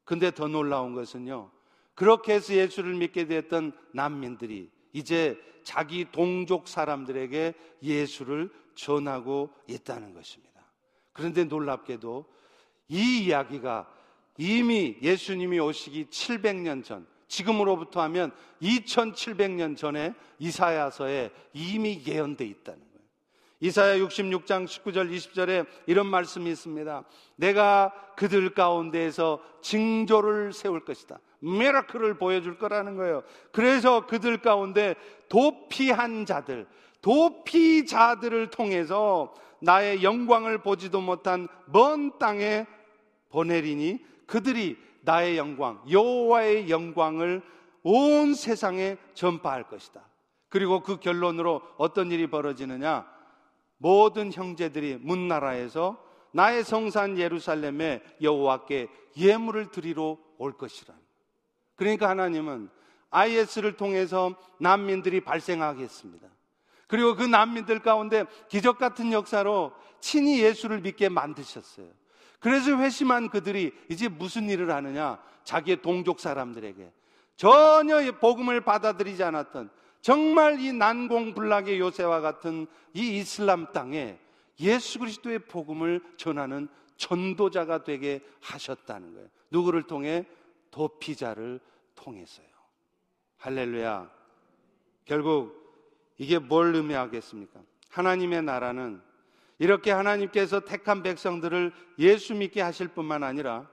근데 더 놀라운 것은요, 그렇게 해서 예수를 믿게 됐던 난민들이 이제 자기 동족 사람들에게 예수를 전하고 있다는 것입니다. 그런데 놀랍게도 이 이야기가 이미 예수님이 오시기 700년 전, 지금으로부터 하면 2700년 전에 이사야서에 이미 예언되어 있다는 거예요. 이사야 66장 19절 20절에 이런 말씀이 있습니다. 내가 그들 가운데에서 징조를 세울 것이다. 미라클을 보여줄 거라는 거예요. 그래서 그들 가운데 도피한 자들, 도피자들을 통해서 나의 영광을 보지도 못한 먼 땅에 보내리니 그들이 나의 영광, 여호와의 영광을 온 세상에 전파할 것이다. 그리고 그 결론으로 어떤 일이 벌어지느냐? 모든 형제들이 문나라에서 나의 성산 예루살렘에 여호와께 예물을 드리러 올 것이라. 그러니까 하나님은 IS를 통해서 난민들이 발생하게 했습니다. 그리고 그 난민들 가운데 기적 같은 역사로 친히 예수를 믿게 만드셨어요. 그래서 회심한 그들이 이제 무슨 일을 하느냐? 자기의 동족 사람들에게 전혀 복음을 받아들이지 않았던, 정말 이 난공불락의 요새와 같은 이 이슬람 땅에 예수 그리스도의 복음을 전하는 전도자가 되게 하셨다는 거예요. 누구를 통해? 도피자를 통해서요. 할렐루야. 결국 이게 뭘 의미하겠습니까? 하나님의 나라는 이렇게 하나님께서 택한 백성들을 예수 믿게 하실 뿐만 아니라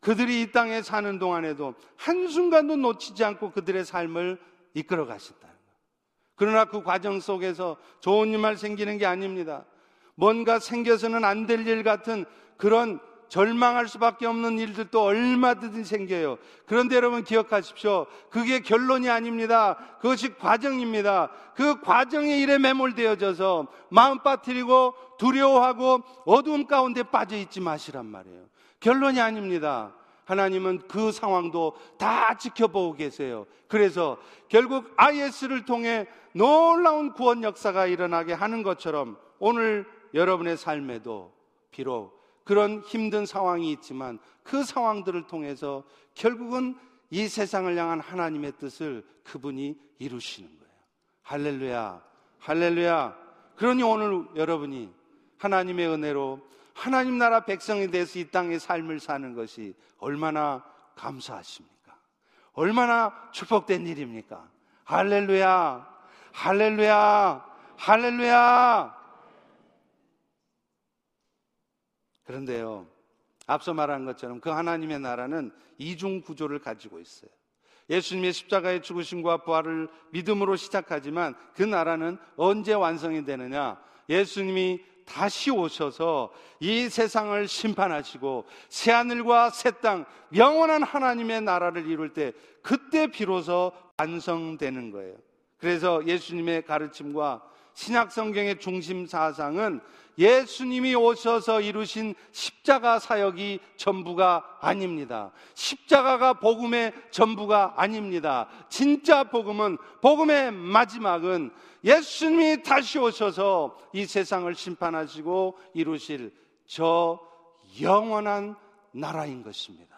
그들이 이 땅에 사는 동안에도 한순간도 놓치지 않고 그들의 삶을 이끌어 가신다는 거예요. 그러나 그 과정 속에서 좋은 일만 생기는 게 아닙니다. 뭔가 생겨서는 안 될 일 같은 그런 절망할 수밖에 없는 일들도 얼마든지 생겨요. 그런데 여러분 기억하십시오. 그게 결론이 아닙니다. 그것이 과정입니다. 그 과정의 일에 매몰되어져서 마음 빠뜨리고 두려워하고 어두움 가운데 빠져있지 마시란 말이에요. 결론이 아닙니다. 하나님은 그 상황도 다 지켜보고 계세요. 그래서 결국 IS를 통해 놀라운 구원 역사가 일어나게 하는 것처럼 오늘 여러분의 삶에도 비록 그런 힘든 상황이 있지만 그 상황들을 통해서 결국은 이 세상을 향한 하나님의 뜻을 그분이 이루시는 거예요. 할렐루야, 할렐루야. 그러니 오늘 여러분이 하나님의 은혜로 하나님 나라 백성이 돼서 이 땅의 삶을 사는 것이 얼마나 감사하십니까? 얼마나 축복된 일입니까? 할렐루야, 할렐루야, 할렐루야. 그런데요, 앞서 말한 것처럼 그 하나님의 나라는 이중구조를 가지고 있어요. 예수님의 십자가의 죽으심과 부활을 믿음으로 시작하지만 그 나라는 언제 완성이 되느냐? 예수님이 다시 오셔서 이 세상을 심판하시고 새하늘과 새 땅, 영원한 하나님의 나라를 이룰 때, 그때 비로소 완성되는 거예요. 그래서 예수님의 가르침과 신약 성경의 중심 사상은 예수님이 오셔서 이루신 십자가 사역이 전부가 아닙니다. 십자가가 복음의 전부가 아닙니다. 진짜 복음은, 복음의 마지막은 예수님이 다시 오셔서 이 세상을 심판하시고 이루실 저 영원한 나라인 것입니다.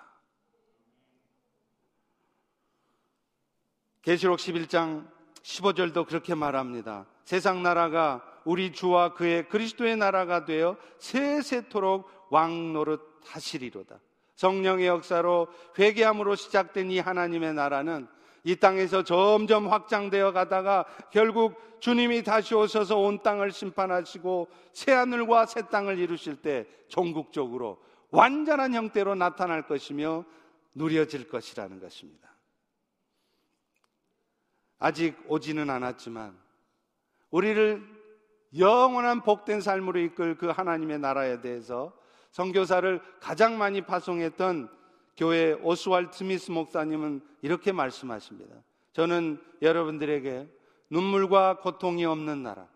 계시록 11장 15절도 그렇게 말합니다. 세상 나라가 우리 주와 그의 그리스도의 나라가 되어 세세토록 왕노릇 하시리로다. 성령의 역사로 회개함으로 시작된 이 하나님의 나라는 이 땅에서 점점 확장되어 가다가 결국 주님이 다시 오셔서 온 땅을 심판하시고 새하늘과 새 땅을 이루실 때 종국적으로 완전한 형태로 나타날 것이며 누려질 것이라는 것입니다. 아직 오지는 않았지만 우리를 영원한 복된 삶으로 이끌 그 하나님의 나라에 대해서 선교사를 가장 많이 파송했던 교회 오스왈드 스미스 목사님은 이렇게 말씀하십니다. 저는 여러분들에게 눈물과 고통이 없는 나라,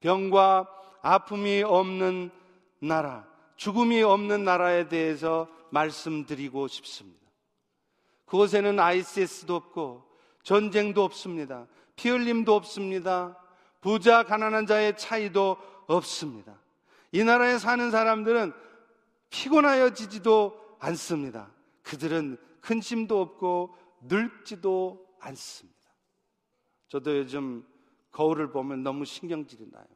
병과 아픔이 없는 나라, 죽음이 없는 나라에 대해서 말씀드리고 싶습니다. 그곳에는 ISIS도 없고 전쟁도 없습니다. 피 흘림도 없습니다. 부자 가난한 자의 차이도 없습니다. 이 나라에 사는 사람들은 피곤하여 지지도 않습니다. 그들은 큰 짐도 없고 늙지도 않습니다. 저도 요즘 거울을 보면 너무 신경질이 나요.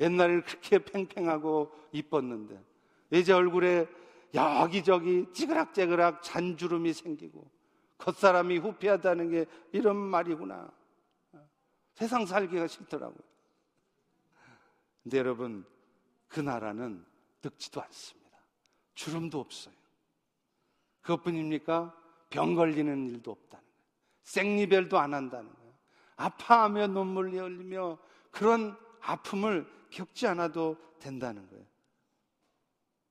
옛날에는 그렇게 팽팽하고 이뻤는데 이제 얼굴에 여기저기 찌그락찌그락 잔주름이 생기고 겉사람이 후피하다는 게 이런 말이구나. 세상 살기가 싫더라고요. 근데 여러분, 그 나라는 늙지도 않습니다. 주름도 없어요. 그것뿐입니까? 병 걸리는 일도 없다는 거예요. 생리별도 안 한다는 거예요. 아파하며 눈물이 흘리며 그런 아픔을 겪지 않아도 된다는 거예요.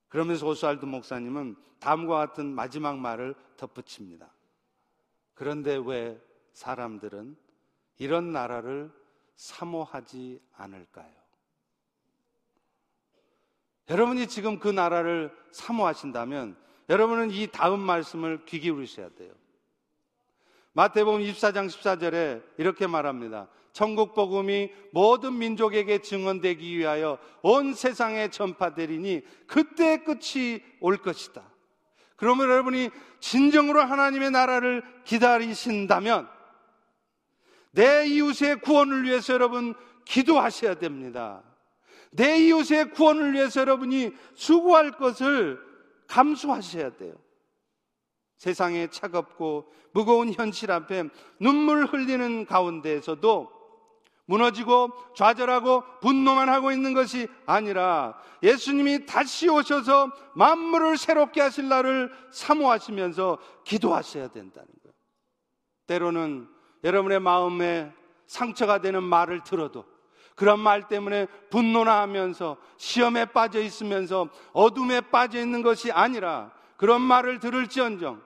그러면서 오스왈드 목사님은 다음과 같은 마지막 말을 덧붙입니다. 그런데 왜 사람들은 이런 나라를 사모하지 않을까요? 여러분이 지금 그 나라를 사모하신다면 여러분은 이 다음 말씀을 귀 기울이셔야 돼요. 마태복음 24장 14절에 이렇게 말합니다. 천국 복음이 모든 민족에게 증언되기 위하여 온 세상에 전파되리니 그때 끝이 올 것이다. 그러면 여러분이 진정으로 하나님의 나라를 기다리신다면 내 이웃의 구원을 위해서 여러분 기도하셔야 됩니다. 내 이웃의 구원을 위해서 여러분이 수고할 것을 감수하셔야 돼요. 세상의 차갑고 무거운 현실 앞에 눈물 흘리는 가운데에서도 무너지고 좌절하고 분노만 하고 있는 것이 아니라 예수님이 다시 오셔서 만물을 새롭게 하실 날을 사모하시면서 기도하셔야 된다는 거예요. 때로는 여러분의 마음에 상처가 되는 말을 들어도 그런 말 때문에 분노나 하면서 시험에 빠져 있으면서 어둠에 빠져 있는 것이 아니라 그런 말을 들을지언정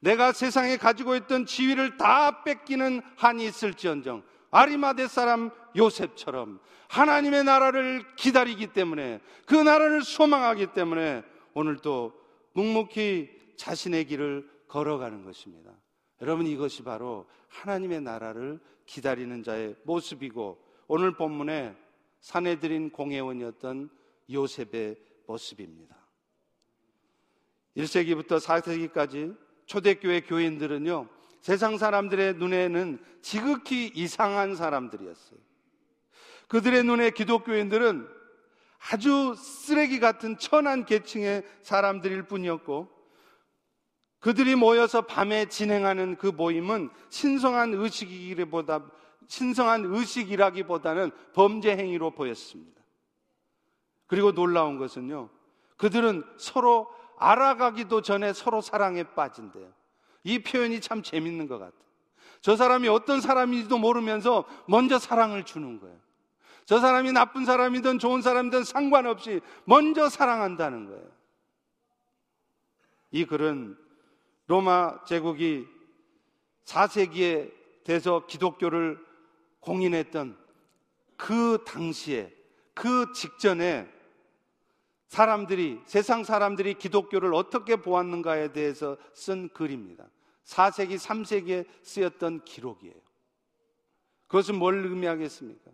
내가 세상에 가지고 있던 지위를 다 뺏기는 한이 있을지언정 아리마대 사람 요셉처럼 하나님의 나라를 기다리기 때문에 그 나라를 소망하기 때문에 오늘도 묵묵히 자신의 길을 걸어가는 것입니다. 여러분, 이것이 바로 하나님의 나라를 기다리는 자의 모습이고 오늘 본문에 산헤드린 공회원이었던 요셉의 모습입니다. 1세기부터 4세기까지 초대교회 교인들은요, 세상 사람들의 눈에는 지극히 이상한 사람들이었어요. 그들의 눈에 기독교인들은 아주 쓰레기 같은 천한 계층의 사람들일 뿐이었고 그들이 모여서 밤에 진행하는 그 모임은 신성한 의식이라기보다는 범죄 행위로 보였습니다. 그리고 놀라운 것은요, 그들은 서로 알아가기도 전에 서로 사랑에 빠진대요. 이 표현이 참 재밌는 것 같아요. 저 사람이 어떤 사람인지도 모르면서 먼저 사랑을 주는 거예요. 저 사람이 나쁜 사람이든 좋은 사람이든 상관없이 먼저 사랑한다는 거예요. 이 글은 로마 제국이 4세기에 돼서 기독교를 공인했던 그 당시에, 그 직전에 세상 사람들이 기독교를 어떻게 보았는가에 대해서 쓴 글입니다. 4세기, 3세기에 쓰였던 기록이에요. 그것은 뭘 의미하겠습니까?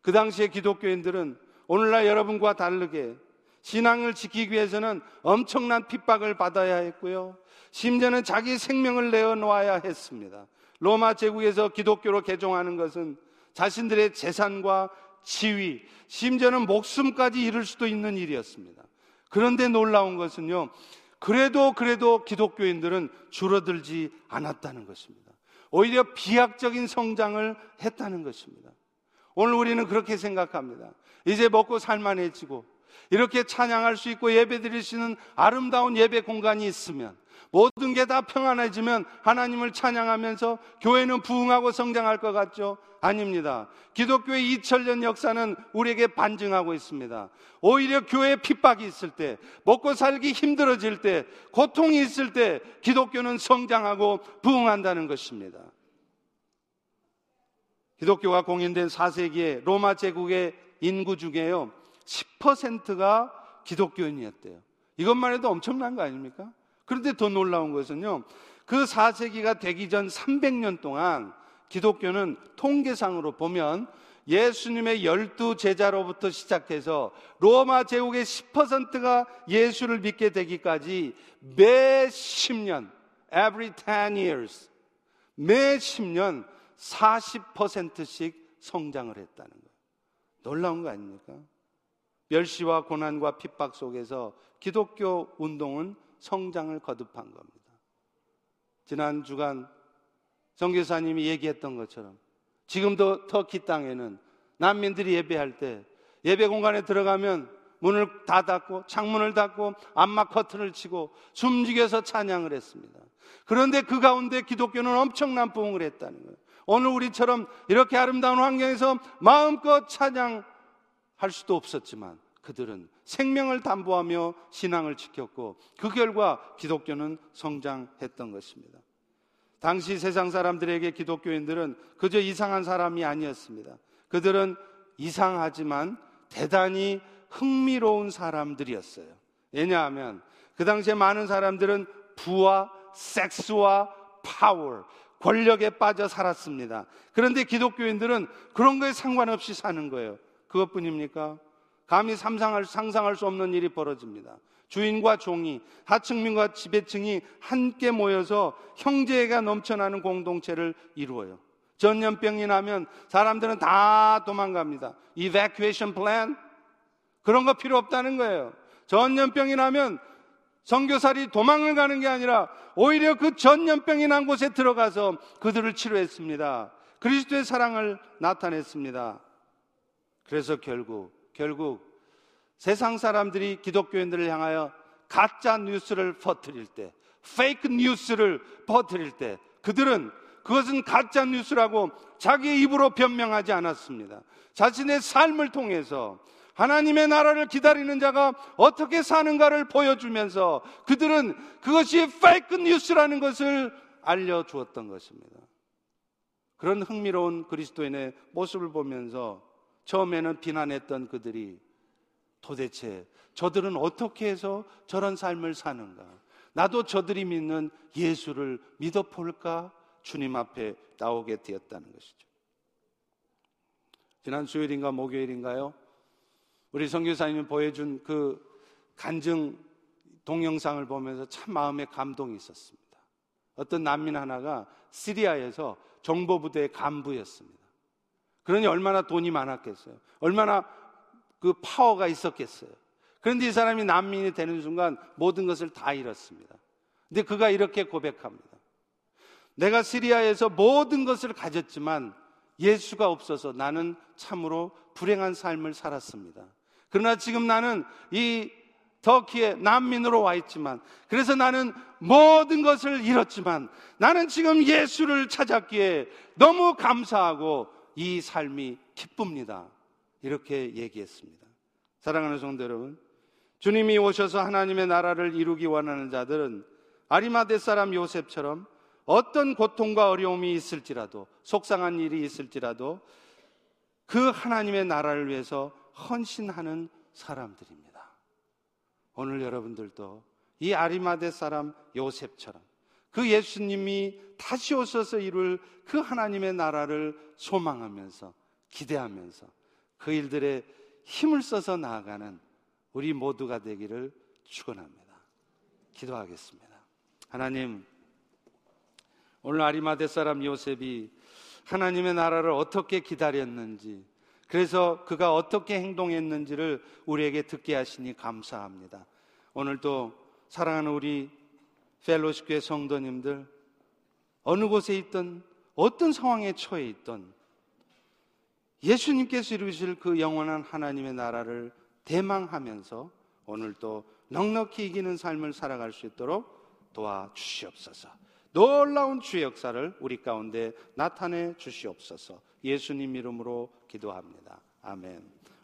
그 당시에 기독교인들은 오늘날 여러분과 다르게 신앙을 지키기 위해서는 엄청난 핍박을 받아야 했고요, 심지어는 자기 생명을 내어놓아야 했습니다. 로마 제국에서 기독교로 개종하는 것은 자신들의 재산과 지위, 심지어는 목숨까지 잃을 수도 있는 일이었습니다. 그런데 놀라운 것은요, 그래도 기독교인들은 줄어들지 않았다는 것입니다. 오히려 비약적인 성장을 했다는 것입니다. 오늘 우리는 그렇게 생각합니다. 이제 먹고 살만해지고 이렇게 찬양할 수 있고 예배 드릴 수 있는 아름다운 예배 공간이 있으면, 모든 게 다 평안해지면 하나님을 찬양하면서 교회는 부흥하고 성장할 것 같죠? 아닙니다. 기독교의 2000년 역사는 우리에게 반증하고 있습니다. 오히려 교회에 핍박이 있을 때, 먹고 살기 힘들어질 때, 고통이 있을 때 기독교는 성장하고 부흥한다는 것입니다. 기독교가 공인된 4세기에 로마 제국의 인구 중에요 10%가 기독교인이었대요. 이것만 해도 엄청난 거 아닙니까? 그런데 더 놀라운 것은요, 그 4세기가 되기 전 300년 동안 기독교는 통계상으로 보면 예수님의 12제자로부터 시작해서 로마 제국의 10%가 예수를 믿게 되기까지 매 10년, every 10 years, 매 10년 40%씩 성장을 했다는 거예요. 놀라운 거 아닙니까? 멸시와 고난과 핍박 속에서 기독교 운동은 성장을 거듭한 겁니다. 지난 주간 선교사님이 얘기했던 것처럼 지금도 터키 땅에는 난민들이 예배할 때 예배 공간에 들어가면 문을 다 닫고 창문을 닫고 암막 커튼을 치고 숨죽여서 찬양을 했습니다. 그런데 그 가운데 기독교는 엄청난 부흥을 했다는 거예요. 오늘 우리처럼 이렇게 아름다운 환경에서 마음껏 찬양 할 수도 없었지만 그들은 생명을 담보하며 신앙을 지켰고 그 결과 기독교는 성장했던 것입니다. 당시 세상 사람들에게 기독교인들은 그저 이상한 사람이 아니었습니다. 그들은 이상하지만 대단히 흥미로운 사람들이었어요. 왜냐하면 그 당시에 많은 사람들은 부와 섹스와 파워, 권력에 빠져 살았습니다. 그런데 기독교인들은 그런 거에 상관없이 사는 거예요. 그것뿐입니까? 감히 상상할 수 없는 일이 벌어집니다. 주인과 종이, 하층민과 지배층이 함께 모여서 형제애가 넘쳐나는 공동체를 이루어요. 전염병이 나면 사람들은 다 도망갑니다. Evacuation plan? 그런 거 필요 없다는 거예요. 전염병이 나면 선교사들이 도망을 가는 게 아니라 오히려 그 전염병이 난 곳에 들어가서 그들을 치료했습니다. 그리스도의 사랑을 나타냈습니다. 그래서 결국 세상 사람들이 기독교인들을 향하여 가짜 뉴스를 퍼뜨릴 때, 페이크 뉴스를 퍼뜨릴 때 그들은 그것은 가짜 뉴스라고 자기의 입으로 변명하지 않았습니다. 자신의 삶을 통해서 하나님의 나라를 기다리는 자가 어떻게 사는가를 보여주면서 그들은 그것이 페이크 뉴스라는 것을 알려주었던 것입니다. 그런 흥미로운 그리스도인의 모습을 보면서 처음에는 비난했던 그들이 도대체 저들은 어떻게 해서 저런 삶을 사는가? 나도 저들이 믿는 예수를 믿어볼까? 주님 앞에 나오게 되었다는 것이죠. 지난 수요일인가 목요일인가요? 우리 선교사님이 보여준 그 간증 동영상을 보면서 참 마음에 감동이 있었습니다. 어떤 난민 하나가 시리아에서 정보부대의 간부였습니다. 그러니 얼마나 돈이 많았겠어요. 얼마나 그 파워가 있었겠어요. 그런데 이 사람이 난민이 되는 순간 모든 것을 다 잃었습니다. 근데 그가 이렇게 고백합니다. 내가 시리아에서 모든 것을 가졌지만 예수가 없어서 나는 참으로 불행한 삶을 살았습니다. 그러나 지금 나는 이 터키에 난민으로 와 있지만, 그래서 나는 모든 것을 잃었지만 나는 지금 예수를 찾았기에 너무 감사하고 이 삶이 기쁩니다. 이렇게 얘기했습니다. 사랑하는 성도 여러분, 주님이 오셔서 하나님의 나라를 이루기 원하는 자들은 아리마대 사람 요셉처럼 어떤 고통과 어려움이 있을지라도, 속상한 일이 있을지라도 그 하나님의 나라를 위해서 헌신하는 사람들입니다. 오늘 여러분들도 이 아리마대 사람 요셉처럼 그 예수님이 다시 오셔서 이룰 그 하나님의 나라를 소망하면서, 기대하면서 그 일들에 힘을 써서 나아가는 우리 모두가 되기를 축원합니다. 기도하겠습니다. 하나님, 오늘 아리마대 사람 요셉이 하나님의 나라를 어떻게 기다렸는지, 그래서 그가 어떻게 행동했는지를 우리에게 듣게 하시니 감사합니다. 오늘도 사랑하는 우리 펠로십 교회 성도님들, 어느 곳에 있던, 어떤 상황에 처해 있던 예수님께서 이루실 그 영원한 하나님의 나라를 대망하면서 오늘도 넉넉히 이기는 삶을 살아갈 수 있도록 도와주시옵소서. 놀라운 주의 역사를 우리 가운데 나타내 주시옵소서. 예수님 이름으로 기도합니다. 아멘.